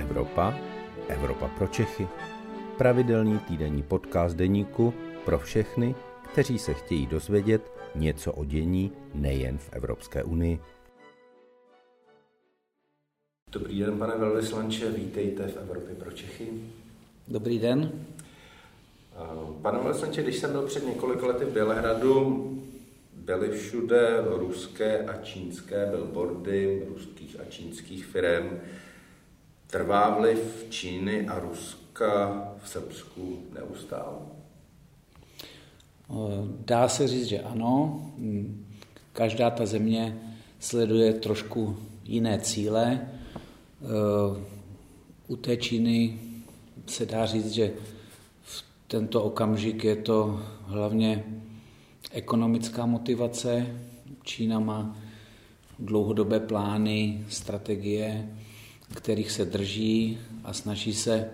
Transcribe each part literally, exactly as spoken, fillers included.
Evropa, Evropa pro Čechy. Pravidelný týdenní podcast deníku pro všechny, kteří se chtějí dozvědět něco o dění nejen v Evropské unii. Dobrý den, pane velvyslanče, vítejte v Evropě pro Čechy. Dobrý den. Pane velvyslanče, když jsem byl před několika lety v Bělehradu, byly všude ruské a čínské billboardy ruských a čínských firem. Trvá vliv Číny a Ruska v Srbsku neustále? Dá se říct, že ano. Každá ta země sleduje trošku jiné cíle. U té Číny se dá říct, že v tento okamžik je to hlavně ekonomická motivace. Čína má dlouhodobé plány, strategie, kterých se drží a snaží se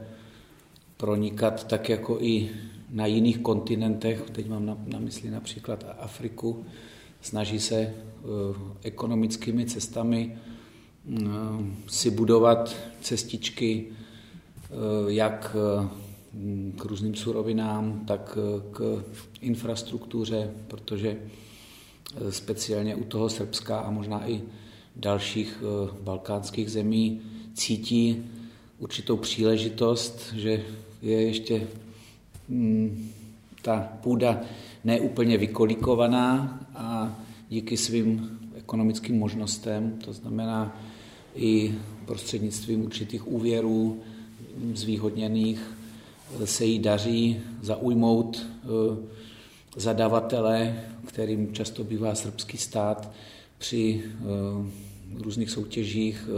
pronikat tak jako i na jiných kontinentech, teď mám na, na mysli například Afriku, snaží se e, ekonomickými cestami e, si budovat cestičky e, jak k různým surovinám, tak k infrastruktuře, protože speciálně u toho Srbska a možná i dalších balkánských zemí cítí určitou příležitost, že je ještě ta půda neúplně vykolikovaná a díky svým ekonomickým možnostem, to znamená i prostřednictvím určitých úvěrů zvýhodněných, se jí daří zaujmout zadavatele, kterým často bývá srbský stát, při různých soutěžích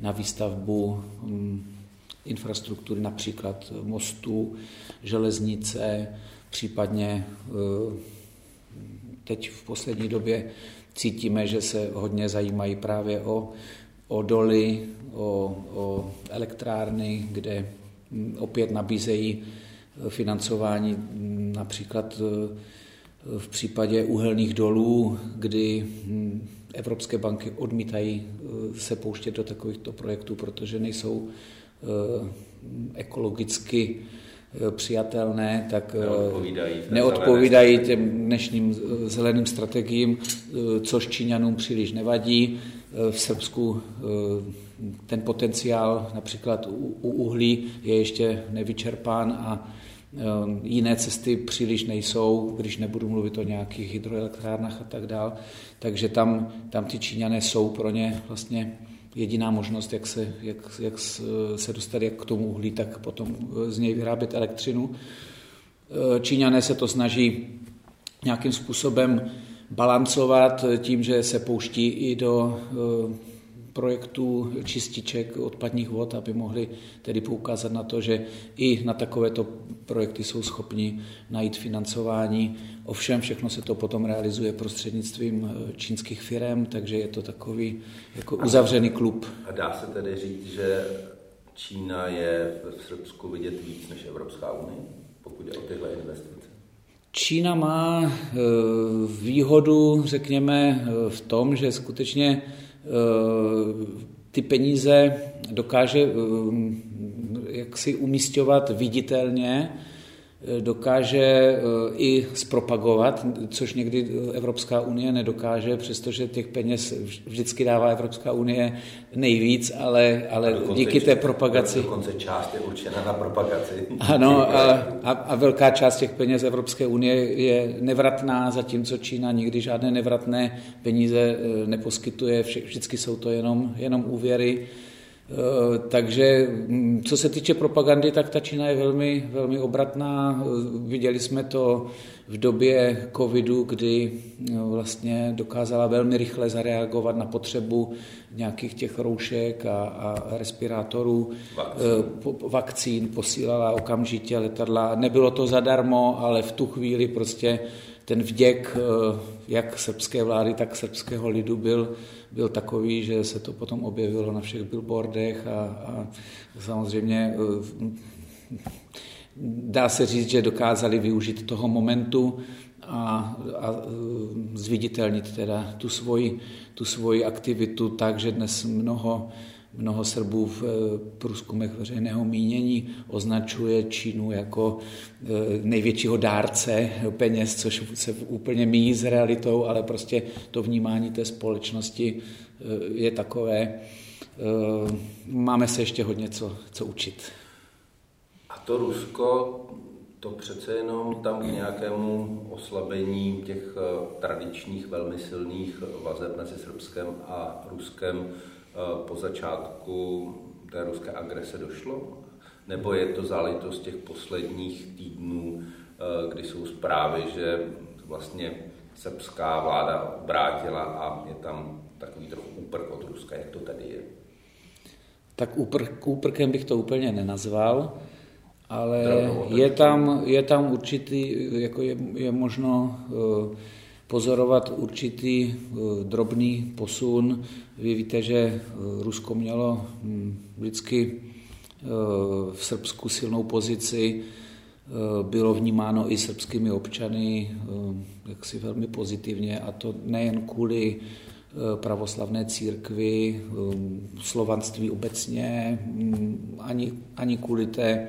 na výstavbu infrastruktury, například mostů, železnice, případně teď v poslední době cítíme, že se hodně zajímají právě o, o doly, o, o elektrárny, kde opět nabízejí financování například v případě uhelných dolů, kdy evropské banky odmítají se pouštět do takovýchto projektů, protože nejsou ekologicky přijatelné, tak neodpovídají, neodpovídají těm dnešním zeleným strategiím, což Číňanům příliš nevadí. V Srbsku ten potenciál například u uhlí je ještě nevyčerpán a jiné cesty příliš nejsou, když nebudu mluvit o nějakých hydroelektrárnách a tak dál. Takže tam, tam ty Číňané jsou pro ně vlastně jediná možnost, jak se, jak, jak se dostat jak k tomu uhlí, tak potom z něj vyrábět elektřinu. Číňané se to snaží nějakým způsobem balancovat tím, že se pouští i do projektů čističek odpadních vod, aby mohli tedy poukázat na to, že i na takovéto projekty jsou schopni najít financování. Ovšem všechno se to potom realizuje prostřednictvím čínských firem, takže je to takový jako uzavřený klub. A dá se tedy říct, že Čína je v Srbsku vidět víc než Evropská unie, pokud jde o tyhle investice? Čína má výhodu, řekněme, v tom, že skutečně ty peníze dokáže jaksi umísťovat viditelně, dokáže i zpropagovat, což někdy Evropská unie nedokáže, přestože těch peněz vždycky dává Evropská unie nejvíc, ale, ale díky té propagaci... Dokonce část je určena na propagaci. Ano, a, a, a velká část těch peněz Evropské unie je nevratná, zatímco Čína nikdy žádné nevratné peníze neposkytuje, vždycky jsou to jenom, jenom úvěry. Takže co se týče propagandy, tak ta Čína je velmi, velmi obratná. Viděli jsme to v době covidu, kdy vlastně dokázala velmi rychle zareagovat na potřebu nějakých těch roušek a, a respirátorů, vakcín. vakcín, posílala okamžitě letadla. Nebylo to zadarmo, ale v tu chvíli prostě ten vděk jak srbské vlády, tak srbského lidu byl, byl takový, že se to potom objevilo na všech billboardech a, a samozřejmě dá se říct, že dokázali využít toho momentu a, a zviditelnit teda tu svoji, tu svoji aktivitu, takže dnes mnoho Mnoho Srbů v průzkumech veřejného mínění označuje Čínu jako největšího dárce peněz, což se úplně míjí s realitou, ale prostě to vnímání té společnosti je takové. Máme se ještě hodně co, co učit. A to Rusko, to přece jenom tam k nějakému oslabení těch tradičních velmi silných vazeb mezi Srbskem a Ruskem po začátku té ruské agrese došlo? Nebo je to záležitost těch posledních týdnů, kdy jsou zprávy, že vlastně srbská vláda obrátila a je tam takový trochu úprk od Ruska, jak to tady je? Tak úprk, úprkem bych to úplně nenazval, ale je tam, je tam určitý, jako je, je možno pozorovat určitý drobný posun. Vy víte, že Rusko mělo vždycky v Srbsku silnou pozici, bylo vnímáno i srbskými občany jaksi velmi pozitivně, a to nejen kvůli pravoslavné církvi, slovanství obecně, ani, ani kvůli té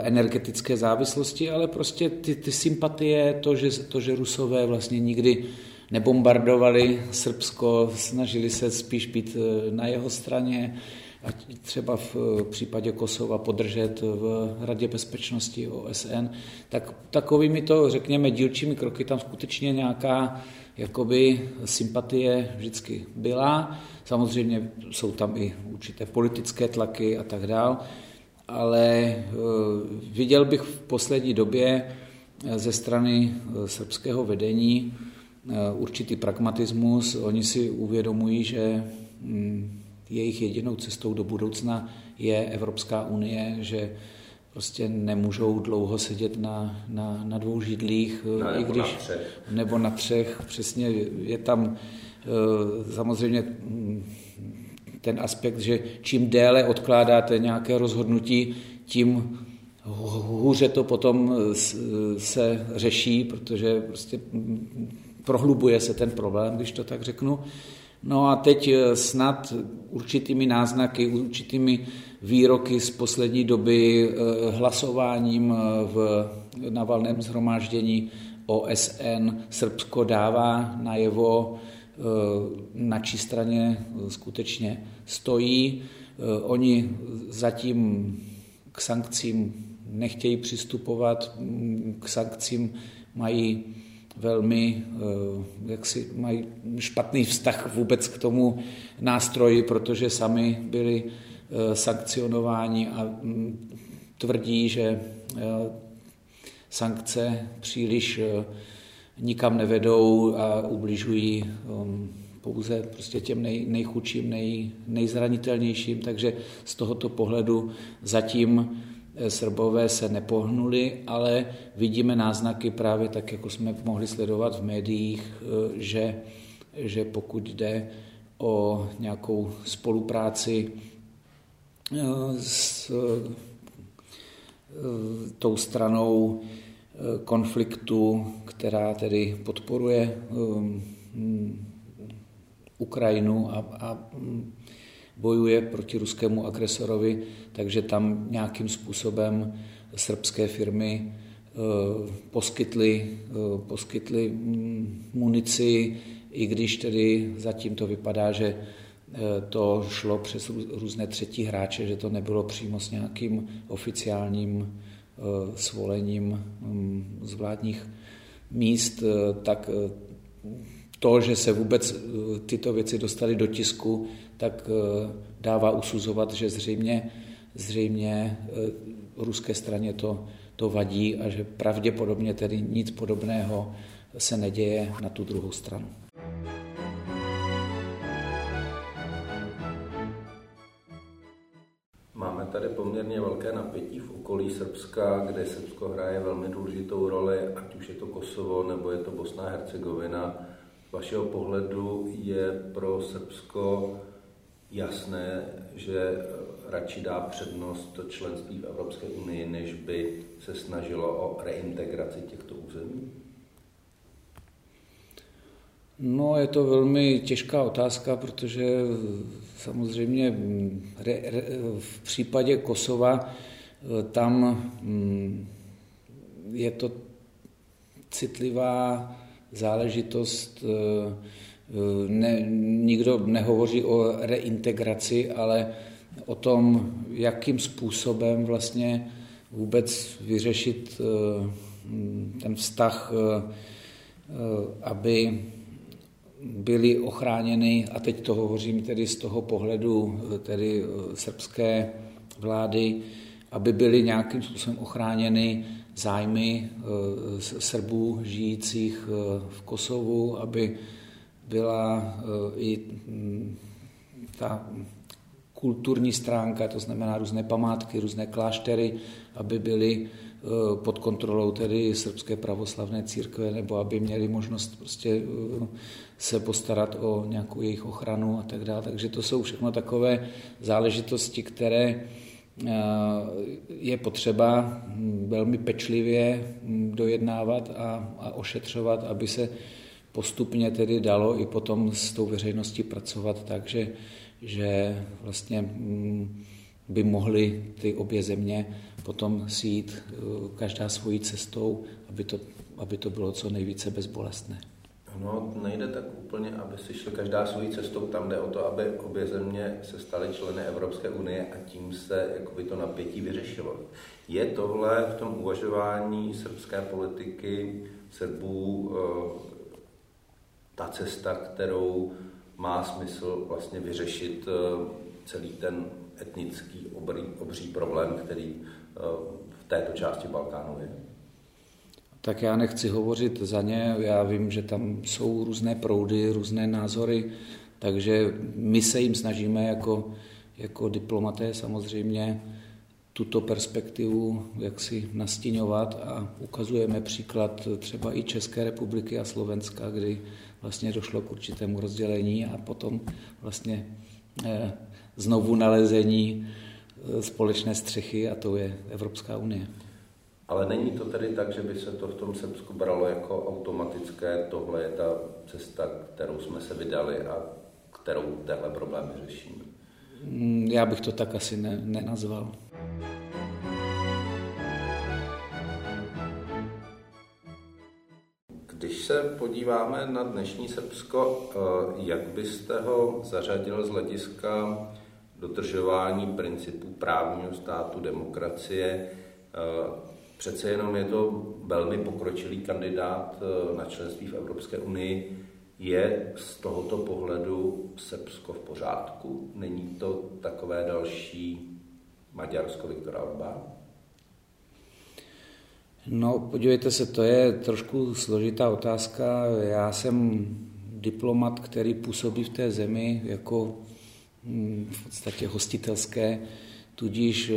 energetické závislosti, ale prostě ty, ty sympatie, to že, to, že Rusové vlastně nikdy nebombardovali Srbsko, snažili se spíš být na jeho straně a třeba v případě Kosova podržet v Radě bezpečnosti O S N, tak takovými to, řekněme, dílčími kroky tam skutečně nějaká jakoby sympatie vždycky byla. Samozřejmě jsou tam i určité politické tlaky a tak dál, ale viděl bych v poslední době ze strany srbského vedení určitý pragmatismus. Oni si uvědomují, že jejich jedinou cestou do budoucna je Evropská unie, že prostě nemůžou dlouho sedět na, na, na dvou židlích, no, i když, na třech. nebo na třech. Přesně je tam samozřejmě ten aspekt, že čím déle odkládáte nějaké rozhodnutí, tím hůře to potom se řeší, protože prostě prohlubuje se ten problém, když to tak řeknu. No a teď snad určitými náznaky, určitými výroky z poslední doby, hlasováním v, na valném shromáždění O S N Srbsko dává najevo, na čí straně skutečně stojí. Oni zatím k sankcím nechtějí přistupovat, k sankcím mají velmi, jak si mají špatný vztah vůbec k tomu nástroji, protože sami byli sankcionováni a tvrdí, že sankce příliš nikam nevedou a ubližují pouze prostě těm nej, nejchudším, nej, nejzranitelnějším, takže z tohoto pohledu zatím Srbové se nepohnuli, ale vidíme náznaky právě tak, jako jsme mohli sledovat v médiích, že, že pokud jde o nějakou spolupráci s tou stranou konfliktu, která tedy podporuje Ukrajinu a, a bojuje proti ruskému agresorovi, takže tam nějakým způsobem srbské firmy poskytly, poskytly munici, i když tedy zatím to vypadá, že to šlo přes různé třetí hráče, že to nebylo přímo s nějakým oficiálním svolením z vládních míst, tak to, že se vůbec tyto věci dostaly do tisku, tak dává usuzovat, že zřejmě, zřejmě ruské straně to, to vadí a že pravděpodobně tedy nic podobného se neděje na tu druhou stranu. Máme tady poměrně velké napětí v okolí Srbska, kde Srbsko hraje velmi důležitou roli, ať už je to Kosovo nebo je to Bosna a Hercegovina. Z vašeho pohledu je pro Srbsko jasné, že radši dá přednost členství v Evropské unii, než by se snažilo o reintegraci těchto území? No, je to velmi těžká otázka, protože samozřejmě re, re, v případě Kosova tam je to citlivá záležitost. Ne, nikdo nehovoří o reintegraci, ale o tom, jakým způsobem vlastně vůbec vyřešit ten vztah, aby byly ochráněny, a teď to hovořím tedy z toho pohledu tedy srbské vlády, aby byly nějakým způsobem ochráněny zájmy Srbů žijících v Kosovu, aby byla i ta kulturní stránka, to znamená různé památky, různé kláštery, aby byly pod kontrolou tedy srbské pravoslavné církve, nebo aby měli možnost prostě se postarat o nějakou jejich ochranu a tak dále. Takže to jsou všechno takové záležitosti, které je potřeba velmi pečlivě dojednávat a, a ošetřovat, aby se postupně tedy dalo i potom s tou veřejností pracovat tak, že, že vlastně by mohly ty obě země potom si jít každá svojí cestou, aby to, aby to bylo co nejvíce bezbolestné. No, nejde tak úplně, aby si šli každá svojí cestou, tam jde o to, aby obě země se staly členy Evropské unie a tím se jakoby to napětí vyřešilo. Je tohle v tom uvažování srbské politiky Srbů ta cesta, kterou má smysl vlastně vyřešit celý ten etnický obří, obří problém, který v této části Balkánu je? Tak já nechci hovořit za ně, já vím, že tam jsou různé proudy, různé názory, takže my se jim snažíme jako, jako diplomaté samozřejmě tuto perspektivu jaksi nastíňovat a ukazujeme příklad třeba i České republiky a Slovenska, kdy vlastně došlo k určitému rozdělení a potom vlastně eh, znovu nalezení eh, společné střechy, a to je Evropská unie. Ale není to tedy tak, že by se to v tom Srbsku bralo jako automatické, tohle je ta cesta, kterou jsme se vydali a kterou tenhle problém řešíme? Já bych to tak asi ne, nenazval. Když se podíváme na dnešní Srbsko, jak byste ho zařadil z hlediska dodržování principů právního státu, demokracie? Přece jenom je to velmi pokročilý kandidát na členství v Evropské unii. Je z tohoto pohledu Srbsko v pořádku? Není to takové další Maďarsko Viktora Orbána? No, podívejte se, to je trošku složitá otázka. Já jsem diplomat, který působí v té zemi jako v podstatě hostitelské, tudíž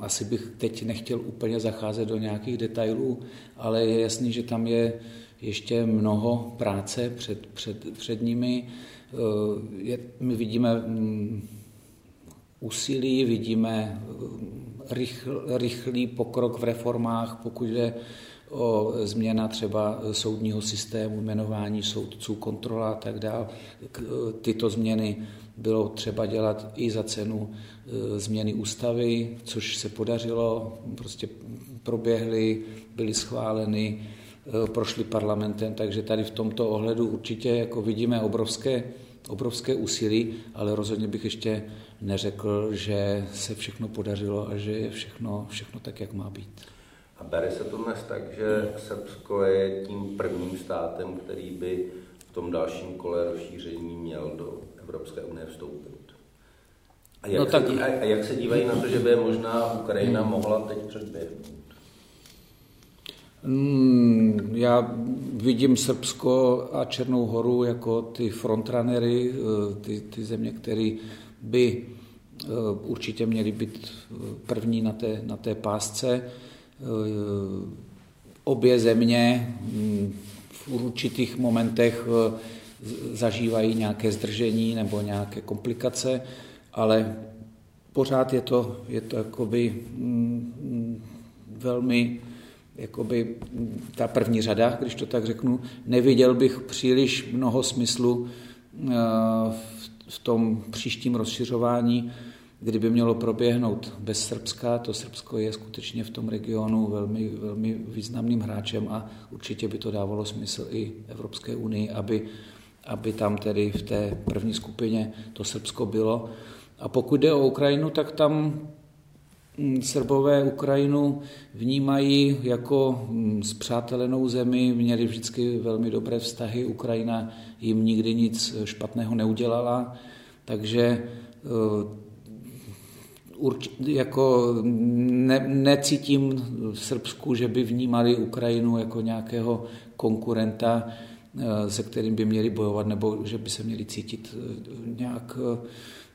asi bych teď nechtěl úplně zacházet do nějakých detailů, ale je jasný, že tam je ještě mnoho práce před, před, před nimi. Je, my vidíme úsilí, vidíme rychl, rychlý pokrok v reformách, pokud jde o změna třeba soudního systému, jmenování soudců, kontrola a tak dále. Tyto změny bylo třeba dělat i za cenu změny ústavy, což se podařilo, prostě proběhly, byly schváleny, prošly parlamentem, takže tady v tomto ohledu určitě jako vidíme obrovské, obrovské úsilí, ale rozhodně bych ještě neřekl, že se všechno podařilo a že je všechno, všechno tak, jak má být. A bere se to dnes tak, že Srbsko je tím prvním státem, který by v tom dalším kole rozšíření měl do Evropské unie vstoupit? A jak, no tak... se, a jak se dívají na to, že by možná Ukrajina mohla teď předběhnout? Já vidím Srbsko a Černou horu jako ty frontrunery, ty, ty země, které by určitě měly být první na té, na té pásce. Obě země v určitých momentech zažívají nějaké zdržení nebo nějaké komplikace, ale pořád je to, je to jakoby velmi jakoby ta první řada, když to tak řeknu, neviděl bych příliš mnoho smyslu v tom příštím rozšiřování, kdyby mělo proběhnout bez Srbska. To Srbsko je skutečně v tom regionu velmi, velmi významným hráčem a určitě by to dávalo smysl i Evropské unii, aby, aby tam tedy v té první skupině to Srbsko bylo. A pokud jde o Ukrajinu, tak tam Srbové Ukrajinu vnímají jako spřátelenou zemi, měli vždycky velmi dobré vztahy, Ukrajina jim nikdy nic špatného neudělala, takže urč, jako ne, necítím v Srbsku, že by vnímali Ukrajinu jako nějakého konkurenta, se kterým by měli bojovat, nebo že by se měli cítit nějak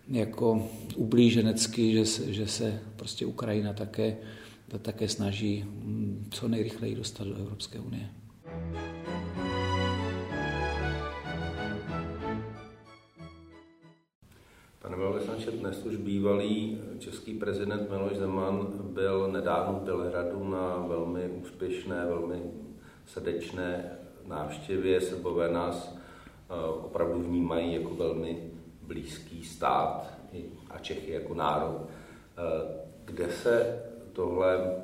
jako ublíženecky, že se, že se prostě Ukrajina také, také snaží co nejrychleji dostat do Evropské unie. Pane velvyslanče, dnes už bývalý český prezident Miloš Zeman byl nedávno v Bělehradu na velmi úspěšné, velmi srdečné návštěvě. Srbové nás opravdu vnímají jako velmi blízký stát a Čechy jako národ. Kde se tohle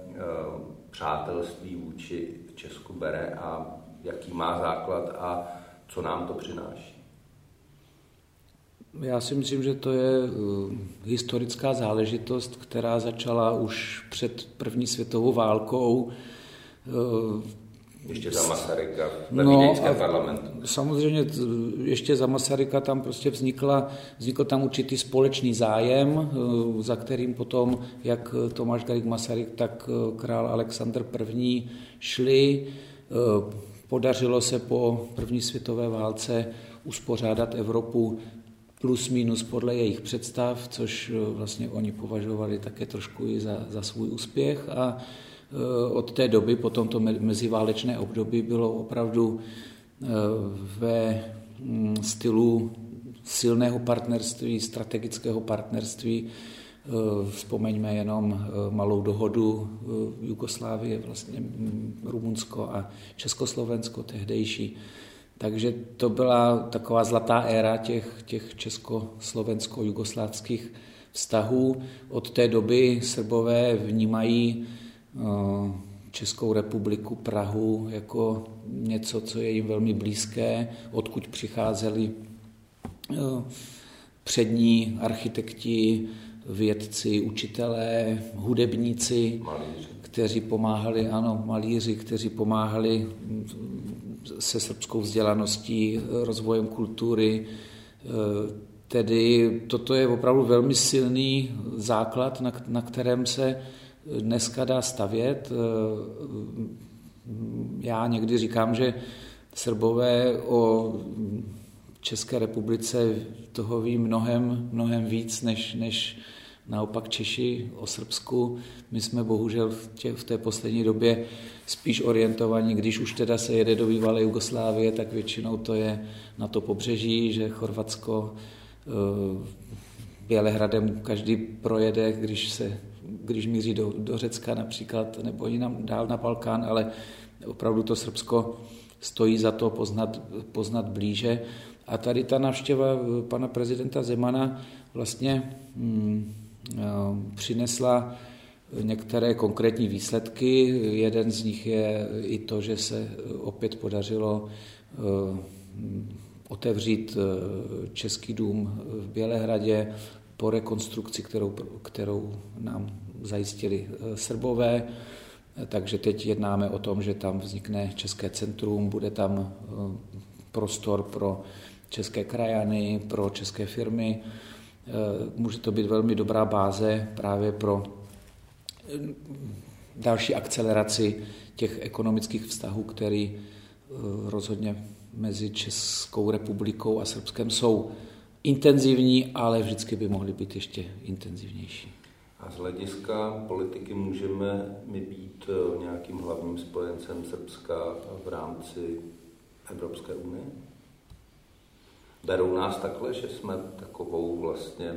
přátelství vůči Česku bere a jaký má základ a co nám to přináší? Já si myslím, že to je historická záležitost, která začala už před první světovou válkou. Ještě za Masaryka, ve vídeňském parlamentu. Samozřejmě ještě za Masaryka tam prostě vznikla, vznikl tam určitý společný zájem, za kterým potom, jak Tomáš Garrigue Masaryk, tak král Alexander I šli. Podařilo se po první světové válce uspořádat Evropu plus minus podle jejich představ, což vlastně oni považovali také trošku i za, za svůj úspěch. A od té doby, potom to meziválečné období, bylo opravdu ve stylu silného partnerství, strategického partnerství. Vzpomeňme jenom Malou dohodu Jugoslávie, vlastně Rumunsko a Československo tehdejší. Takže to byla taková zlatá éra těch, těch československo-jugoslávských vztahů. Od té doby Srbové vnímají Českou republiku, Prahu jako něco, co je jim velmi blízké, odkud přicházeli přední architekti, vědci, učitelé, hudebníci, malíři. kteří pomáhali, ano, malíři, kteří pomáhali se srbskou vzdělaností, rozvojem kultury. Tedy toto je opravdu velmi silný základ, na, na kterém se dneska dá stavět. Já někdy říkám, že Srbové o České republice toho ví mnohem, mnohem víc, než, než naopak Češi o Srbsku. My jsme bohužel v, tě, v té poslední době spíš orientovaní, když už teda se jede do bývalé Jugoslávie, tak většinou to je na to pobřeží, že Chorvatsko Bělehradem každý projede, když se když míří do, do Řecka například, nebo jinam dál na Balkán, ale opravdu to Srbsko stojí za to poznat, poznat blíže. A tady ta návštěva pana prezidenta Zemana vlastně hmm, přinesla některé konkrétní výsledky. Jeden z nich je i to, že se opět podařilo hmm, otevřít Český dům v Bělehradě po rekonstrukci, kterou, kterou nám zajistili Srbové. Takže teď jednáme o tom, že tam vznikne České centrum, bude tam prostor pro české krajany, pro české firmy. Může to být velmi dobrá báze právě pro další akceleraci těch ekonomických vztahů, které rozhodně mezi Českou republikou a Srbskem jsou intenzivní, ale vždycky by mohly být ještě intenzivnější. A z hlediska politiky můžeme my být nějakým hlavním spojencem Srbska v rámci Evropské unie? Berou nás takhle, že jsme takovou vlastně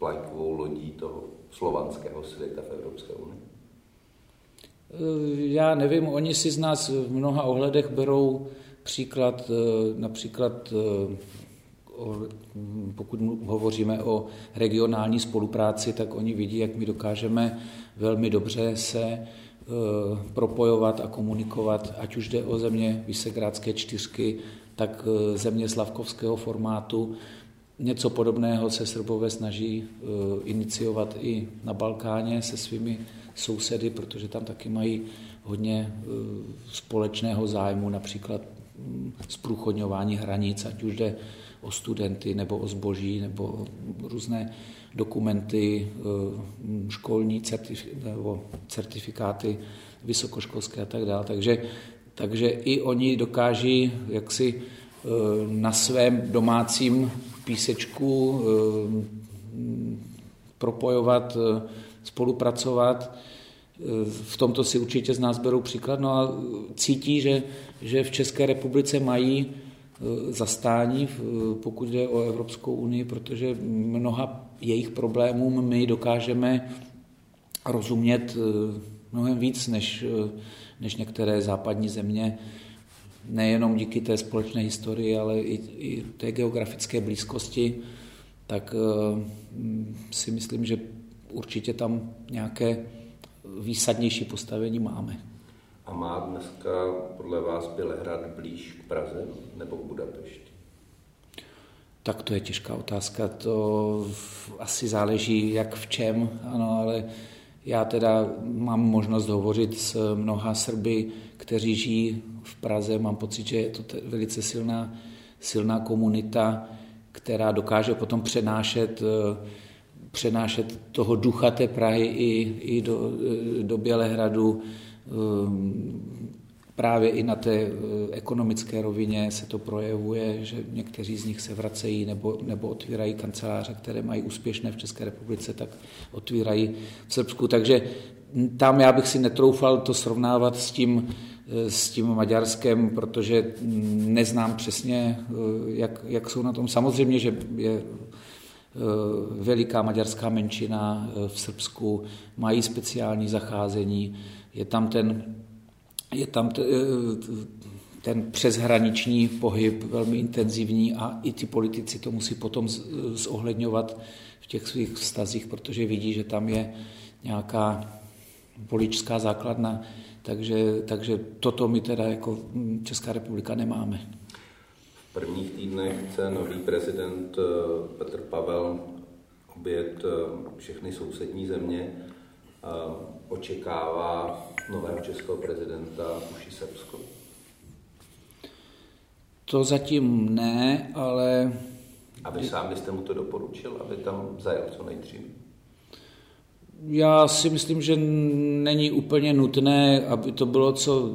vlajkovou lodí toho slovanského světa v Evropské unii? já nevím, oni si z nás v mnoha ohledech berou příklad, například pokud hovoříme o regionální spolupráci, tak oni vidí, jak my dokážeme velmi dobře se propojovat a komunikovat, ať už jde o země Visegrádské čtyřky, tak země Slavkovského formátu. Něco podobného se Srbové snaží iniciovat i na Balkáně se svými sousedy, protože tam taky mají hodně společného zájmu, například zprůchodňování hranic, ať už jde o studenty, nebo o zboží, nebo o různé dokumenty, školní certifi- nebo certifikáty vysokoškolské a tak dále. Takže, takže i oni dokáží jaksi na svém domácím písečku propojovat, spolupracovat. V tomto si určitě z nás berou příklad, no a cítí, že, že v České republice mají zastání, pokud jde o Evropskou unii, protože mnoha jejich problémům my dokážeme rozumět mnohem víc než, než některé západní země, nejenom díky té společné historii, ale i, i té geografické blízkosti, tak si myslím, že určitě tam nějaké výsadnější postavení máme. A má dneska podle vás Bělehrad blíž k Praze nebo k Budapešti? Tak to je těžká otázka, to asi záleží jak v čem, ano, ale já teda mám možnost hovořit s mnoha Srby, kteří žijí v Praze, mám pocit, že je to velice silná, silná komunita, která dokáže potom přenášet přenášet toho ducha té Prahy i, i do, do Bělehradu. Právě i na té ekonomické rovině se to projevuje, že někteří z nich se vracejí nebo, nebo otvírají kanceláře, které mají úspěšné v České republice, tak otvírají v Srbsku. Takže tam já bych si netroufal to srovnávat s tím, s tím Maďarskem, protože neznám přesně, jak, jak jsou na tom. Samozřejmě, že je veliká maďarská menšina v Srbsku, mají speciální zacházení, je tam ten, je tam t, ten přeshraniční pohyb velmi intenzivní a i ti politici to musí potom zohledňovat v těch svých vztazích, protože vidí, že tam je nějaká voličská základna, takže, takže toto my teda jako Česká republika nemáme. V prvních týdnech chce nový prezident Petr Pavel objet všechny sousední země, očekává nového českého prezidenta už i Srbsko? To zatím ne, ale... A vy sám byste mu to doporučil, aby tam zajel co nejdřív? Já si myslím, že není úplně nutné, aby to bylo co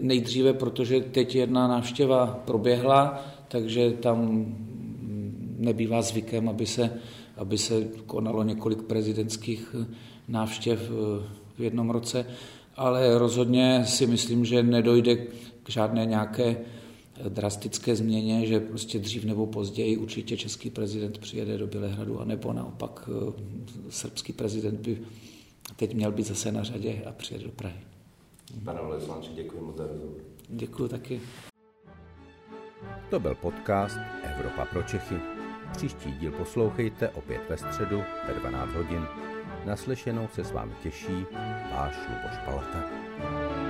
nejdříve, protože teď jedna návštěva proběhla, takže tam nebývá zvykem, aby se, aby se konalo několik prezidentských návštěv v jednom roce, ale rozhodně si myslím, že nedojde k žádné nějaké drastické změně, že prostě dřív nebo později určitě český prezident přijede do Bělehradu, anebo naopak srbský prezident by teď měl být zase na řadě a přijede do Prahy. Pane velvyslanče, děkuji moc za rozhovor. Děkuji taky. To byl podcast Evropa pro Čechy. Příští díl poslouchejte opět ve středu ve dvanáct hodin. Naslyšenou se s vámi těší váš Luboš Palata.